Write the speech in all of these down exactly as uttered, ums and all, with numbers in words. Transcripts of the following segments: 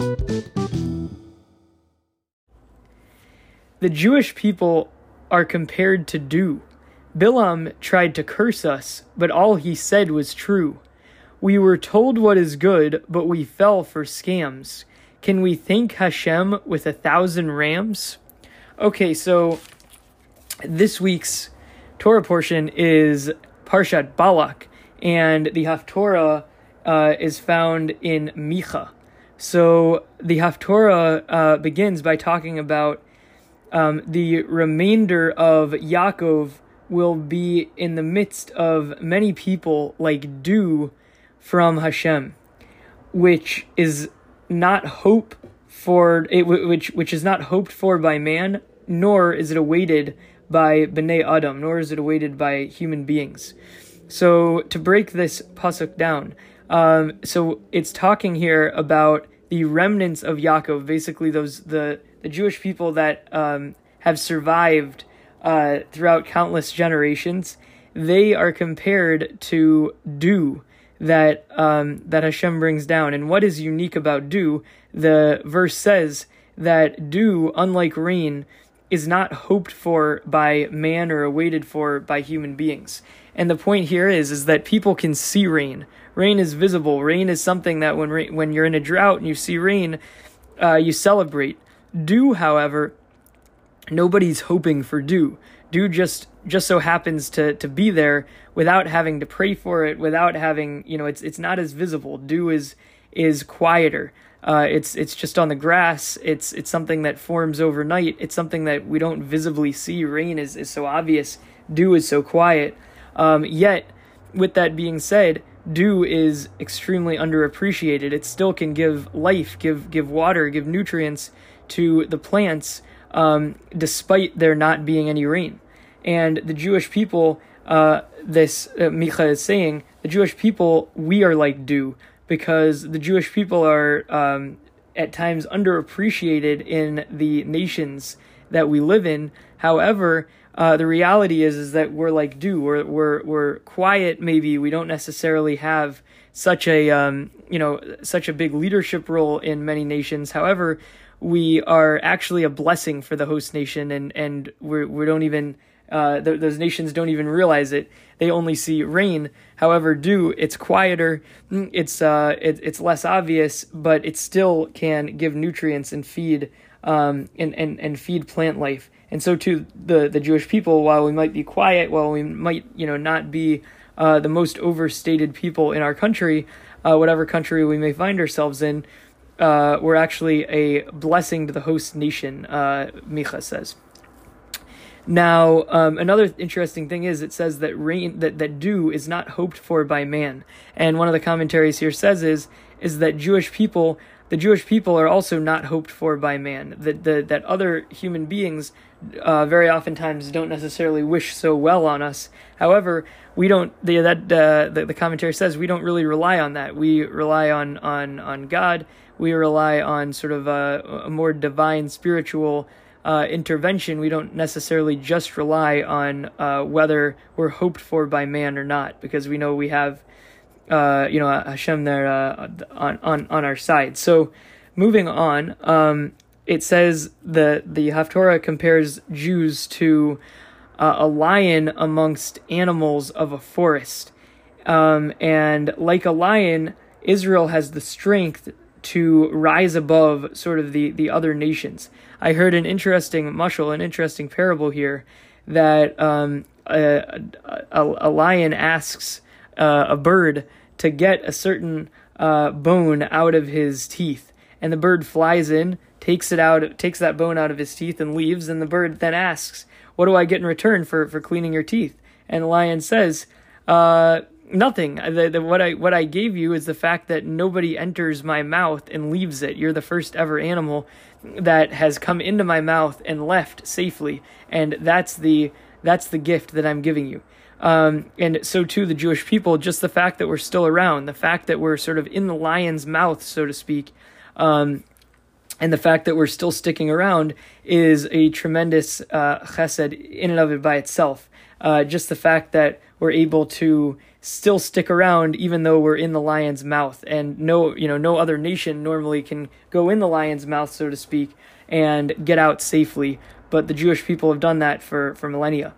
The Jewish people are compared to dew. Bilaam tried to curse us, but all he said was true. We were told what is good, but we fell for scams. Can we thank Hashem with a thousand rams? Okay, so this week's Torah portion is Parshat Balak, and the Haftorah uh, is found in Michah. So the Haftorah uh, begins by talking about Um, the remainder of Yaakov will be in the midst of many people like dew from Hashem, which is not hope for it, which which is not hoped for by man, nor is it awaited by B'nai Adam, nor is it awaited by human beings. So to break this pasuk down, um, so it's talking here about the remnants of Yaakov, basically those the. the Jewish people that um, have survived uh, throughout countless generations. They are compared to dew that um, that Hashem brings down. And what is unique about dew? The verse says that dew, unlike rain, is not hoped for by man or awaited for by human beings. And the point here is, is that people can see rain. Rain is visible. Rain is something that when ra- when you're in a drought and you see rain, uh, you celebrate. Dew, however, nobody's hoping for dew. Dew just just so happens to, to be there without having to pray for it, without having, you know, it's it's not as visible. Dew is is quieter. Uh, it's it's just on the grass. It's it's something that forms overnight. It's something that we don't visibly see. Rain is, is so obvious. Dew is so quiet. Um, yet, with that being said, dew is extremely underappreciated. It still can give life, give give water, give nutrients to the plants, um, despite there not being any rain. And the Jewish people, uh, this uh, Michah is saying, the Jewish people, we are like dew, because the Jewish people are um, at times underappreciated in the nations that we live in. However, uh, the reality is is that we're like dew. We're we're we're quiet. Maybe we don't necessarily have such a um, you know such a big leadership role in many nations. However, we are actually a blessing for the host nation, and and we we don't even uh, th- those nations don't even realize it. They only see rain. However, dew, it's quieter, it's uh it, it's less obvious, but it still can give nutrients and feed um and, and, and feed plant life. And so too the the Jewish people, while we might be quiet, while we might you know not be uh, the most overstated people in our country, uh, whatever country we may find ourselves in. Uh, we're actually a blessing to the host nation, uh, Michah says. Now, um, another interesting thing is it says that rain, that, that dew is not hoped for by man. And one of the commentaries here says is is that Jewish people, the Jewish people are also not hoped for by man. That the, that other human beings uh, very oftentimes don't necessarily wish so well on us. However, we don't. The, that uh, the, the commentary says we don't really rely on that. We rely on on on God. We rely on sort of a, a more divine, spiritual uh, intervention. We don't necessarily just rely on uh, whether we're hoped for by man or not, because we know we have, uh, you know, Hashem there uh, on, on on our side. So, moving on, um, it says the the Haftorah compares Jews to uh, a lion amongst animals of a forest, um, and like a lion, Israel has the strength to rise above sort of the, the other nations. I heard an interesting mashal, an interesting parable here, that um, a, a, a lion asks uh, a bird to get a certain uh, bone out of his teeth, and the bird flies in, takes it out, takes that bone out of his teeth and leaves, and the bird then asks, what do I get in return for, for cleaning your teeth? And the lion says, uh... nothing. The, the, what I what I gave you is the fact that nobody enters my mouth and leaves it. You're the first ever animal that has come into my mouth and left safely, and that's the that's the gift that I'm giving you. Um, and so too the Jewish people, just the fact that we're still around, the fact that we're sort of in the lion's mouth, so to speak, um, and the fact that we're still sticking around is a tremendous uh, chesed in and of it by itself. Uh, just the fact that we're able to still stick around even though we're in the lion's mouth. And no, you know, no other nation normally can go in the lion's mouth, so to speak, and get out safely. But the Jewish people have done that for, for millennia.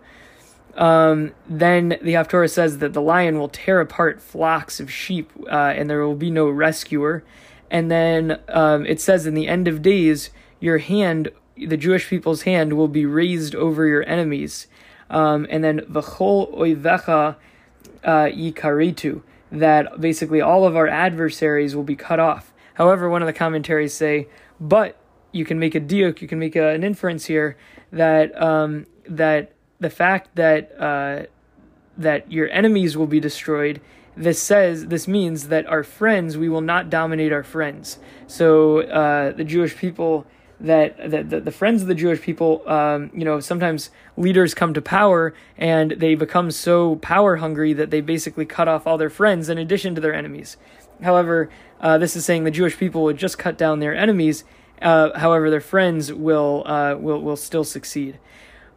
Um, then the Haftorah says that the lion will tear apart flocks of sheep, uh, and there will be no rescuer. And then um, it says in the end of days, your hand, the Jewish people's hand, will be raised over your enemies. Um, and then v'chol oivecha Uh, yikaritu, that basically all of our adversaries will be cut off. However, one of the commentaries say, but you can make a diuk, you can make a, an inference here that um, that the fact that uh, that your enemies will be destroyed. This says this means that our friends, we will not dominate our friends. So uh, the Jewish people. That, that the, the friends of the Jewish people, um, you know, sometimes leaders come to power and they become so power hungry that they basically cut off all their friends in addition to their enemies. However, uh, this is saying the Jewish people would just cut down their enemies. Uh, however, their friends will uh, will will still succeed.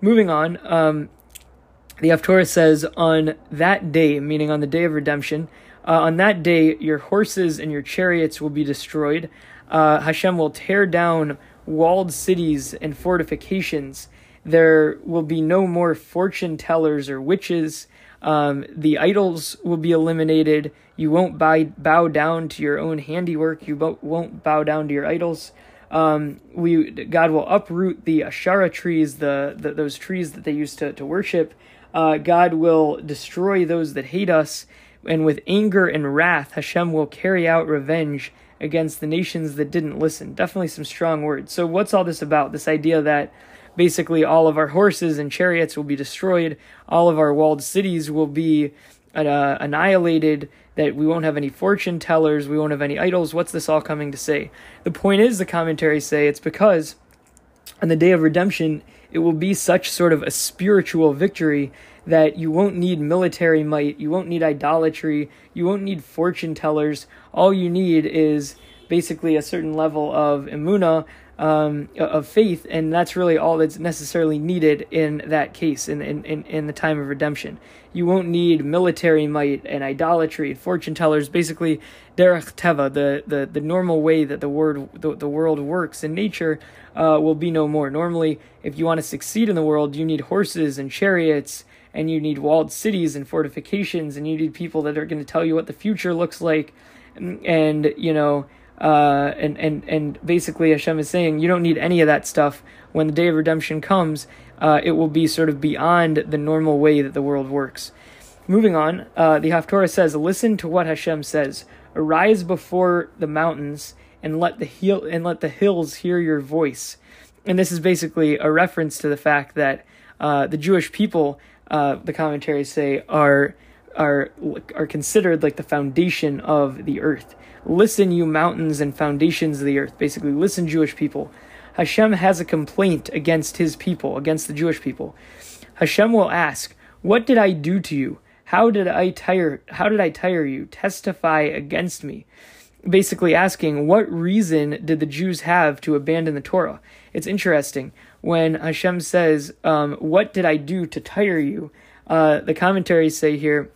Moving on, um, the Haftorah says, on that day, meaning on the day of redemption, uh, on that day your horses and your chariots will be destroyed. Uh, Hashem will tear down walled cities and fortifications. There will be no more fortune tellers or witches. Um, the idols will be eliminated. You won't buy, bow down to your own handiwork. You bo- won't bow down to your idols. Um, we God will uproot the Asherah trees, the, the those trees that they used to, to worship. Uh, God will destroy those that hate us. And with anger and wrath, Hashem will carry out revenge against the nations that didn't listen. Definitely some strong words. So what's all this about? This idea that basically all of our horses and chariots will be destroyed, all of our walled cities will be uh, annihilated, that we won't have any fortune tellers, we won't have any idols. What's this all coming to say? The point is, the commentaries say, it's because on the day of redemption, it will be such sort of a spiritual victory that you won't need military might, you won't need idolatry, you won't need fortune tellers. All you need is basically a certain level of emuna, um, of faith, and that's really all that's necessarily needed in that case, in, in, in, in the time of redemption. You won't need military might and idolatry and fortune tellers, basically derach teva, the, the, the normal way that the, word, the, the world works in nature, uh, will be no more. Normally, if you want to succeed in the world, you need horses and chariots, and you need walled cities and fortifications, and you need people that are going to tell you what the future looks like, and, and you know, Uh, and, and, and basically Hashem is saying you don't need any of that stuff. When the day of redemption comes, uh, it will be sort of beyond the normal way that the world works. Moving on, uh, the Haftorah says, listen to what Hashem says. Arise before the mountains and let the heel and let the hills hear your voice. And this is basically a reference to the fact that uh, the Jewish people, uh, the commentaries say, are are are considered like the foundation of the earth. Listen, you mountains and foundations of the earth. Basically, listen, Jewish people. Hashem has a complaint against his people, against the Jewish people. Hashem will ask, what did I do to you? How did I tire how did I tire you? Testify against me. Basically asking, what reason did the Jews have to abandon the Torah? It's interesting. When Hashem says, um, what did I do to tire you? Uh, the commentaries say here,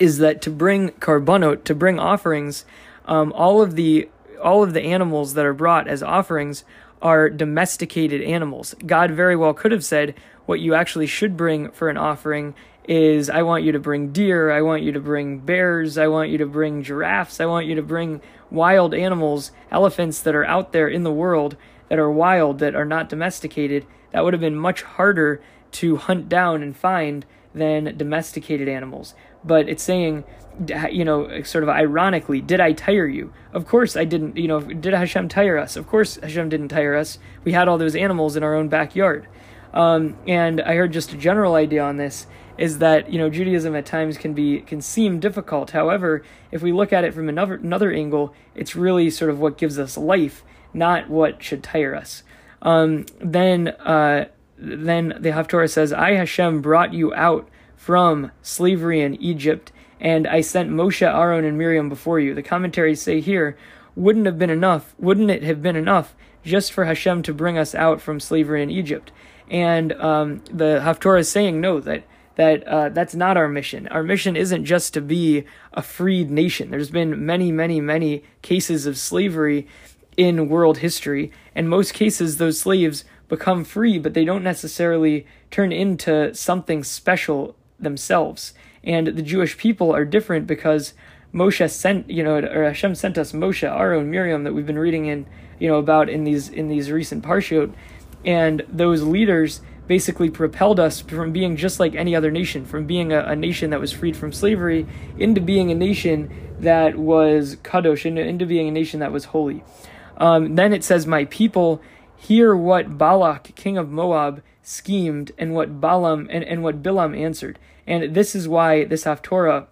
is that to bring karbonot, to bring offerings, um, all of the all of the animals that are brought as offerings are domesticated animals. God very well could have said, what you actually should bring for an offering is, I want you to bring deer, I want you to bring bears, I want you to bring giraffes, I want you to bring wild animals, elephants that are out there in the world that are wild, that are not domesticated. That would have been much harder to hunt down and find than domesticated animals. But it's saying, you know, sort of ironically, did I tire you? Of course I didn't, you know, did Hashem tire us? Of course Hashem didn't tire us. We had all those animals in our own backyard. Um, and I heard just a general idea on this is that, you know, Judaism at times can be, can seem difficult. However, if we look at it from another, another angle, it's really sort of what gives us life, not what should tire us. Um, then, uh, then the Haftorah says, I, Hashem, brought you out from slavery in Egypt, and I sent Moshe, Aaron, and Miriam before you. The commentaries say here, wouldn't have been enough, wouldn't it have been enough just for Hashem to bring us out from slavery in Egypt? And um, the Haftorah is saying, no, that that uh, that's not our mission. Our mission isn't just to be a freed nation. There's been many, many, many cases of slavery in world history. In most cases, those slaves become free, but they don't necessarily turn into something special themselves. And the Jewish people are different because Moshe sent, you know, or Hashem sent us Moshe, Aaron, Miriam that we've been reading in, you know, about in these in these recent Parshiot, and those leaders basically propelled us from being just like any other nation, from being a, a nation that was freed from slavery into being a nation that was kadosh, into, into being a nation that was holy. Um, then it says, "My people, hear what Balak, king of Moab, schemed, and what Balaam and, and what Bilaam answered." And this is why this Haftorah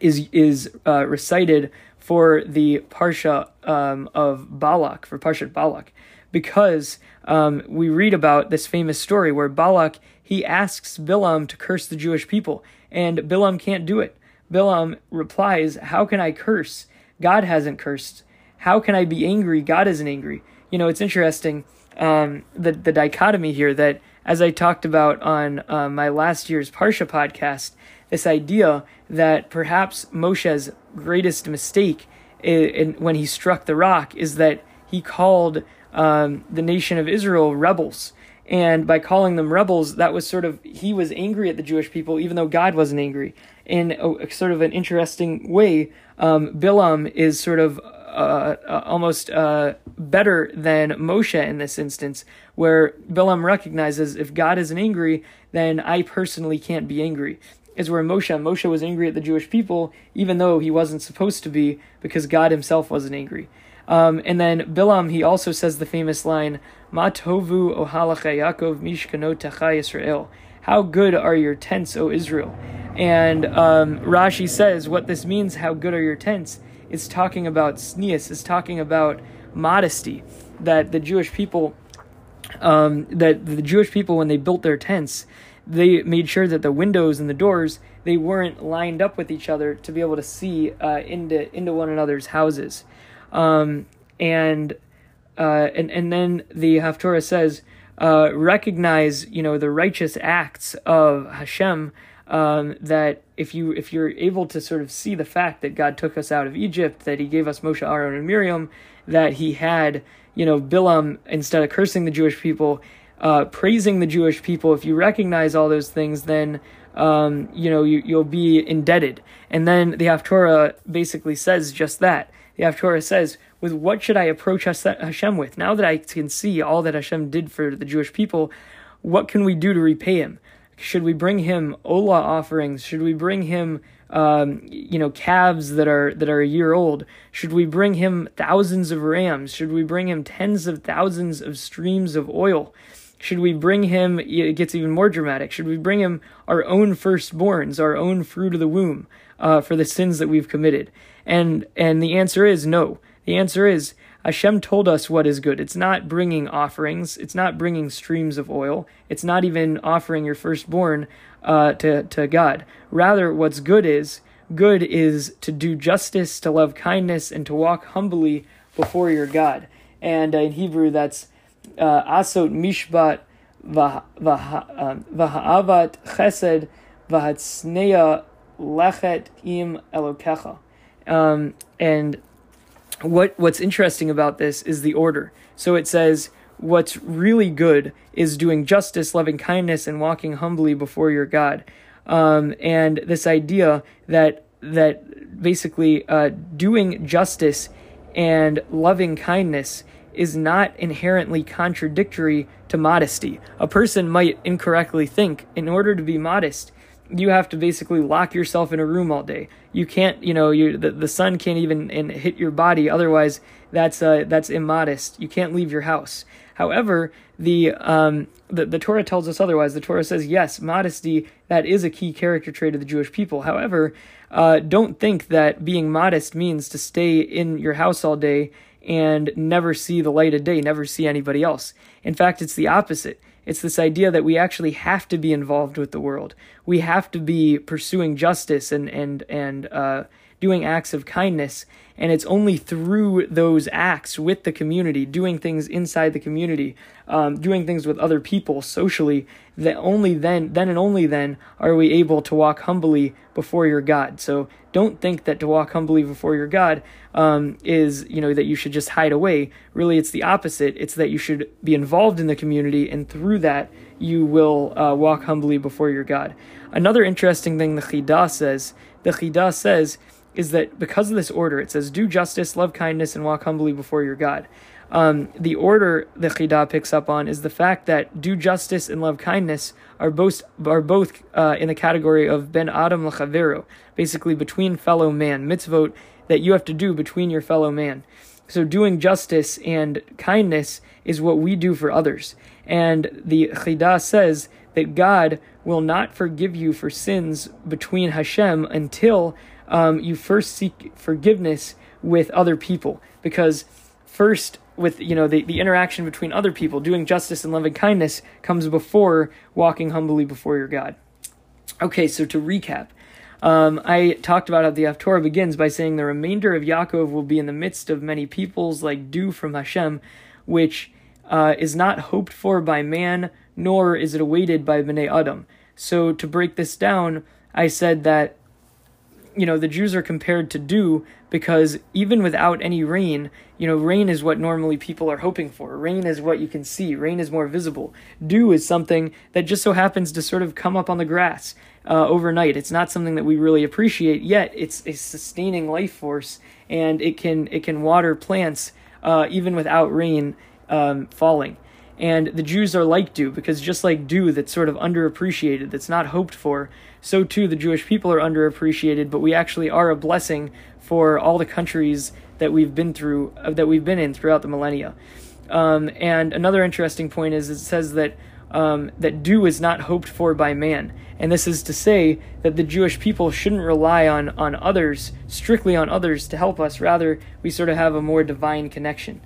is is uh, recited for the Parsha um, of Balak, for Parshat Balak, because um, we read about this famous story where Balak, he asks Bilaam to curse the Jewish people, and Bilaam can't do it. Bilaam replies, "How can I curse? God hasn't cursed. How can I be angry? God isn't angry." You know, it's interesting, um, the, the dichotomy here that, as I talked about on uh, my last year's Parsha podcast, this idea that perhaps Moshe's greatest mistake in, in, when he struck the rock is that he called um, the nation of Israel rebels. And by calling them rebels, that was sort of, he was angry at the Jewish people, even though God wasn't angry. In a, a sort of an interesting way, um, Bilaam is sort of Uh, uh, almost uh, better than Moshe in this instance, where Bilaam recognizes if God isn't angry, then I personally can't be angry. Is where Moshe, Moshe was angry at the Jewish people, even though he wasn't supposed to be, because God himself wasn't angry. Um, and then Bilaam, he also says the famous line, "Matovu ohalecha Yaakov mishkenotecha Yisrael." How good are your tents, O Israel? And um, Rashi says what this means, how good are your tents? It's talking about tzniah, it's talking about modesty, that the Jewish people, um, that the Jewish people, when they built their tents, they made sure that the windows and the doors, they weren't lined up with each other to be able to see uh, into into one another's houses. Um, and, uh, and and then the Haftorah says, uh, recognize, you know, the righteous acts of Hashem, Um, that if you if you're able to sort of see the fact that God took us out of Egypt, that He gave us Moshe, Aaron, and Miriam, that He had, you know, Bilaam, instead of cursing the Jewish people, uh, praising the Jewish people. If you recognize all those things, then um, you know you, you'll be indebted. And then the Haftorah basically says just that. The Haftorah says, "With what should I approach Hashem with? Now that I can see all that Hashem did for the Jewish people, what can we do to repay Him? Should we bring Him Olah offerings? Should we bring Him, um, you know, calves that are that are a year old? Should we bring Him thousands of rams? Should we bring Him tens of thousands of streams of oil? Should we bring Him, it gets even more dramatic, should we bring Him our own firstborns, our own fruit of the womb, uh, for the sins that we've committed?" And and the answer is no. The answer is, Hashem told us what is good. It's not bringing offerings. It's not bringing streams of oil. It's not even offering your firstborn uh, to, to God. Rather, what's good is, good is to do justice, to love kindness, and to walk humbly before your God. And uh, in Hebrew, that's uh, asot mishpat v'ahavat asot chesed v'hatzneah lechet im Elokecha. Um, and... What what's interesting about this is the order. So it says, what's really good is doing justice, loving kindness, and walking humbly before your God. Um, and this idea that that basically uh, doing justice and loving kindness is not inherently contradictory to modesty. A person might incorrectly think, in order to be modest, you have to basically lock yourself in a room all day. You can't, you know, you the, the sun can't even and hit your body. Otherwise, that's uh, that's immodest. You can't leave your house. However, the um the, the Torah tells us otherwise. The Torah says, yes, modesty, that is a key character trait of the Jewish people. However, uh, don't think that being modest means to stay in your house all day and never see the light of day, never see anybody else. In fact, it's the opposite. It's this idea that we actually have to be involved with the world. We have to be pursuing justice and and and uh, doing acts of kindness. And it's only through those acts with the community, doing things inside the community, um, doing things with other people socially, that only then, then and only then, are we able to walk humbly before your God. So don't think that to walk humbly before your God um, is, you know, that you should just hide away. Really, it's the opposite. It's that you should be involved in the community, and through that, you will uh, walk humbly before your God. Another interesting thing the Chida says, the Chida says, is that because of this order, it says, do justice, love kindness, and walk humbly before your God. Um, the order the Chida picks up on is the fact that do justice and love kindness are both are both uh, in the category of ben adam l'chaviro, basically between fellow man, mitzvot that you have to do between your fellow man. So doing justice and kindness is what we do for others. And the Chida says that God will not forgive you for sins between Hashem until um, you first seek forgiveness with other people. Because first, with you know the, the interaction between other people, doing justice and loving kindness comes before walking humbly before your God. Okay, so to recap, um, I talked about how the Haftorah begins by saying the remainder of Yaakov will be in the midst of many peoples like dew from Hashem, which uh, is not hoped for by man, nor is it awaited by B'nai Adam. So to break this down, I said that you know, the Jews are compared to dew because even without any rain, you know, rain is what normally people are hoping for. Rain is what you can see. Rain is more visible. Dew is something that just so happens to sort of come up on the grass uh, overnight. It's not something that we really appreciate, yet it's a sustaining life force, and it can it can water plants uh, even without rain um, falling. And the Jews are like dew, because just like dew that's sort of underappreciated, that's not hoped for, so too the Jewish people are underappreciated, but we actually are a blessing for all the countries that we've been through, that we've been in throughout the millennia. Um, and another interesting point is it says that um, that dew is not hoped for by man. And this is to say that the Jewish people shouldn't rely on, on others, strictly on others, to help us. Rather, we sort of have a more divine connection.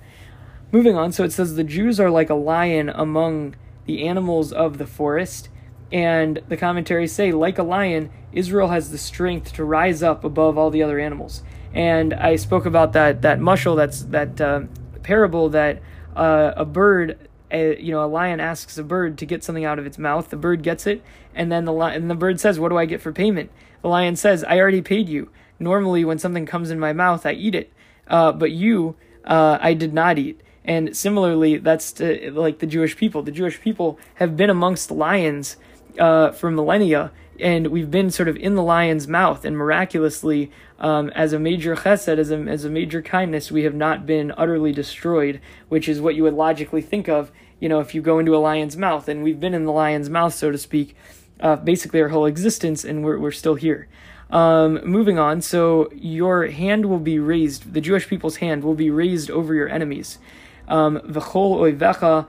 Moving on, so it says the Jews are like a lion among the animals of the forest, and the commentaries say, like a lion, Israel has the strength to rise up above all the other animals. And I spoke about that that mushel, that's that uh, parable that uh, a bird, a, you know, a lion asks a bird to get something out of its mouth. The bird gets it, and then the li- and the bird says, "What do I get for payment?" The lion says, "I already paid you. Normally, when something comes in my mouth, I eat it, uh, but you, uh, I did not eat." And similarly, that's to, like the Jewish people. The Jewish people have been amongst lions uh, for millennia, and we've been sort of in the lion's mouth, and miraculously, um, as a major chesed, as a, as a major kindness, we have not been utterly destroyed, which is what you would logically think of, you know, if you go into a lion's mouth, and we've been in the lion's mouth, so to speak, uh, basically our whole existence, and we're we're still here. Um, moving on, so your hand will be raised, the Jewish people's hand will be raised over your enemies. Um, v'chol oivecha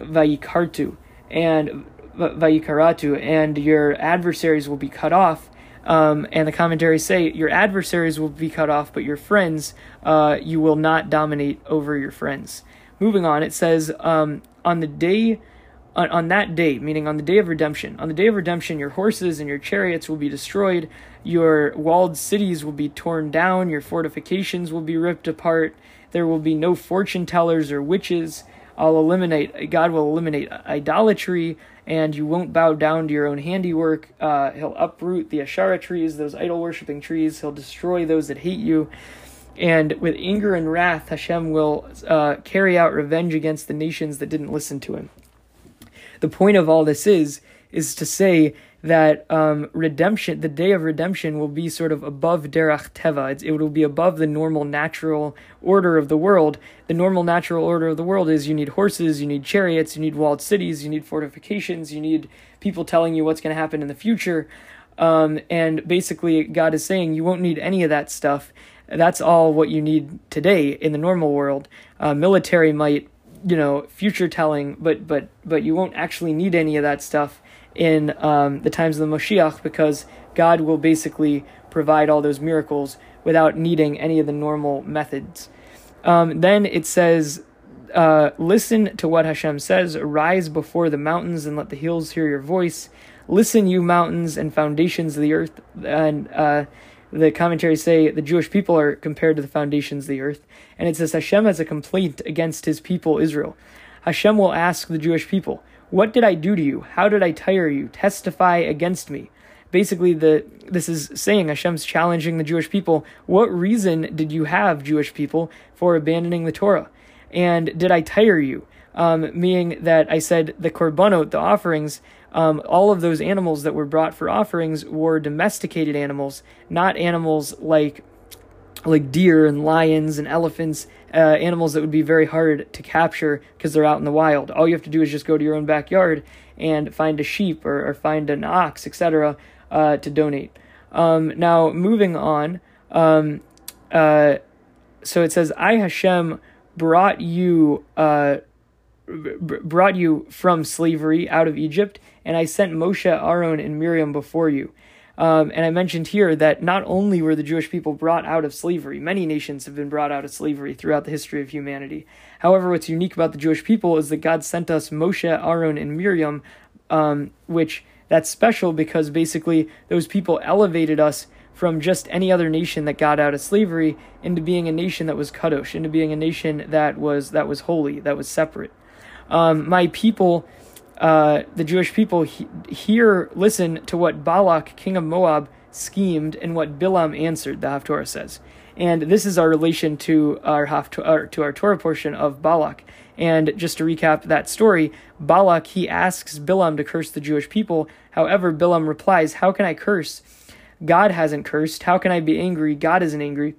vayikartu, and vayikaratu, and your adversaries will be cut off. Um, and the commentaries say your adversaries will be cut off, but your friends, uh, you will not dominate over your friends. Moving on, it says um, on the day, on, on that day, meaning on the day of redemption. On the day of redemption, your horses and your chariots will be destroyed. Your walled cities will be torn down. Your fortifications will be ripped apart. There will be no fortune tellers or witches. I'll eliminate, God will eliminate idolatry, and you won't bow down to your own handiwork. Uh, he'll uproot the Asherah trees, those idol-worshipping trees. He'll destroy those that hate you. And with anger and wrath, Hashem will uh, carry out revenge against the nations that didn't listen to him. The point of all this is, is to say that um, redemption, the day of redemption, will be sort of above derach teva. It's, it will be above the normal natural order of the world. The normal natural order of the world is you need horses, you need chariots, you need walled cities, you need fortifications, you need people telling you what's going to happen in the future. Um, and basically, God is saying you won't need any of that stuff. That's all what you need today in the normal world. Uh, military might, you know, future telling, but but but you won't actually need any of that stuff in um, the times of the Moshiach, because God will basically provide all those miracles without needing any of the normal methods. Um, then it says, uh, listen to what Hashem says, rise before the mountains and let the hills hear your voice. Listen, you mountains and foundations of the earth, and uh, the commentaries say the Jewish people are compared to the foundations of the earth. And it says Hashem has a complaint against his people Israel. Hashem will ask the Jewish people, "What did I do to you? How did I tire you? Testify against me." Basically, the this is saying Hashem's challenging the Jewish people. What reason did you have, Jewish people, for abandoning the Torah? And did I tire you? Um, meaning that I said the korbanot, the offerings, um, all of those animals that were brought for offerings were domesticated animals, not animals like like deer and lions and elephants, uh, animals that would be very hard to capture because they're out in the wild. All you have to do is just go to your own backyard and find a sheep or, or find an ox, et cetera, uh, to donate. Um, now, moving on, um, uh, so it says, I, Hashem, brought you... Uh, brought you from slavery out of Egypt, and I sent Moshe, Aaron, and Miriam before you. Um, and I mentioned here that not only were the Jewish people brought out of slavery, many nations have been brought out of slavery throughout the history of humanity. However, what's unique about the Jewish people is that God sent us Moshe, Aaron, and Miriam, um, which that's special because basically those people elevated us from just any other nation that got out of slavery into being a nation that was kadosh, into being a nation that was that was holy, that was separate. Um, my people, uh, the Jewish people, he- here listen to what Balak, king of Moab, schemed and what Bilaam answered, the Haftorah says. And this is our relation to our Haftorah, to our Torah portion of Balak. And just to recap that story, Balak, he asks Bilaam to curse the Jewish people. However, Bilaam replies, "How can I curse? God hasn't cursed. How can I be angry? God isn't angry."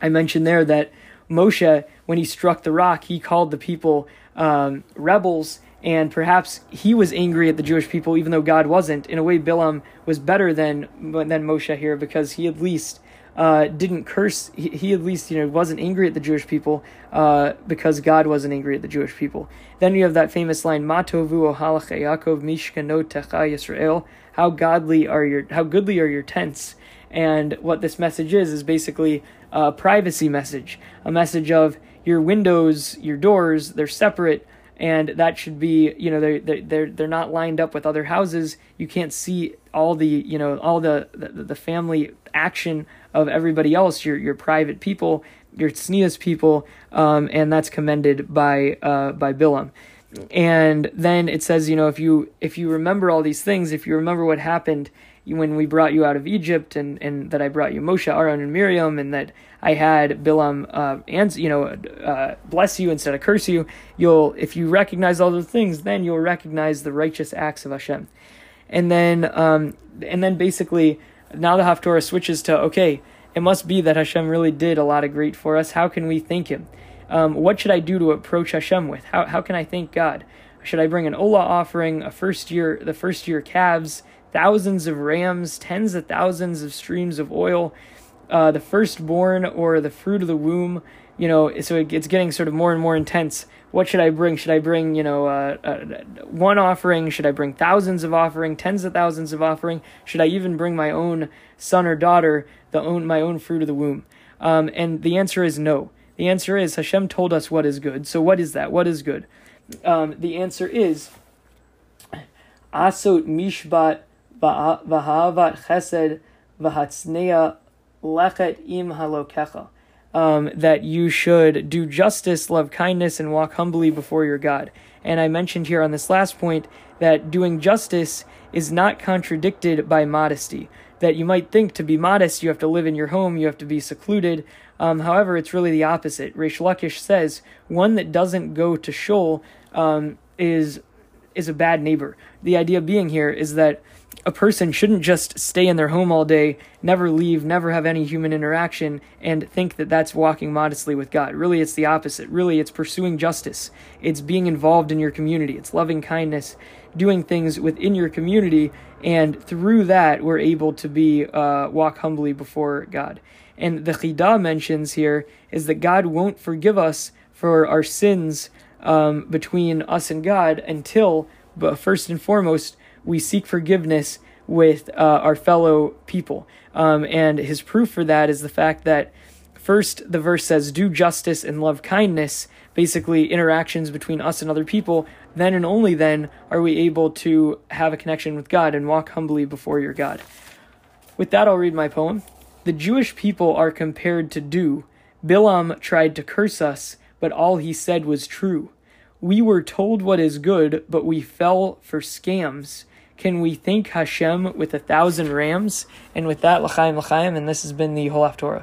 I mentioned there that Moshe, when he struck the rock, he called the people um, rebels, and perhaps he was angry at the Jewish people, even though God wasn't. In a way, Bilaam was better than than Moshe here because he at least uh, didn't curse. He, he at least you know wasn't angry at the Jewish people uh, because God wasn't angry at the Jewish people. Then you have that famous line, "Matovu ohalecha Yaakov mishkenotecha Yisrael." How godly are your how goodly are your tents? And what this message is is basically a privacy message, a message of your windows, your doors, they're separate, and that should be, you know, they they they're, they're not lined up with other houses. You can't see all the, you know, all the the, the family action of everybody else, your your private people, your tzniah people, um, and that's commended by uh, by Bilaam. And then it says, you know, if you if you remember all these things, if you remember what happened when we brought you out of Egypt, and, and that I brought you Moshe, Aaron, and Miriam, and that I had Bilaam, uh, and you know, uh, bless you instead of curse you, you'll, if you recognize all those things, then you'll recognize the righteous acts of Hashem. And then, um, and then basically, now the Haftorah switches to, okay, it must be that Hashem really did a lot of great for us. How can we thank Him? Um, what should I do to approach Hashem with? How how can I thank God? Should I bring an Olah offering, a first year, the first year calves, thousands of rams, tens of thousands of streams of oil, uh, the firstborn or the fruit of the womb, you know, so it, it's getting sort of more and more intense. What should I bring? Should I bring, you know, uh, uh, one offering? Should I bring thousands of offering, tens of thousands of offering? Should I even bring my own son or daughter, the own my own fruit of the womb? Um, and the answer is no. The answer is Hashem told us what is good. So what is that? What is good? Um, the answer is asot mishpat v'ahavat asot chesed v'hatzneah lechet im Elokecha. Um, that you should do justice, love kindness, and walk humbly before your God. And I mentioned here on this last point that doing justice is not contradicted by modesty. That you might think to be modest, you have to live in your home, you have to be secluded. Um, however, it's really the opposite. Reish Lakish says, one that doesn't go to shul um, is is a bad neighbor. The idea being here is that a person shouldn't just stay in their home all day, never leave, never have any human interaction, and think that that's walking modestly with God. Really, it's the opposite. Really, it's pursuing justice. It's being involved in your community. It's loving kindness, doing things within your community, and through that, we're able to be uh, walk humbly before God. And the Chida mentions here is that God won't forgive us for our sins um, between us and God until, but first and foremost, we seek forgiveness with uh, our fellow people. Um, and his proof for that is the fact that first, the verse says, do justice and love kindness, basically interactions between us and other people. Then and only then are we able to have a connection with God and walk humbly before your God. With that, I'll read my poem. The Jewish people are compared to dew. Bilaam tried to curse us, but all he said was true. We were told what is good, but we fell for scams. Can we thank Hashem with a thousand rams? And with that, lachaim, lachaim, and this has been the whole Haftorah.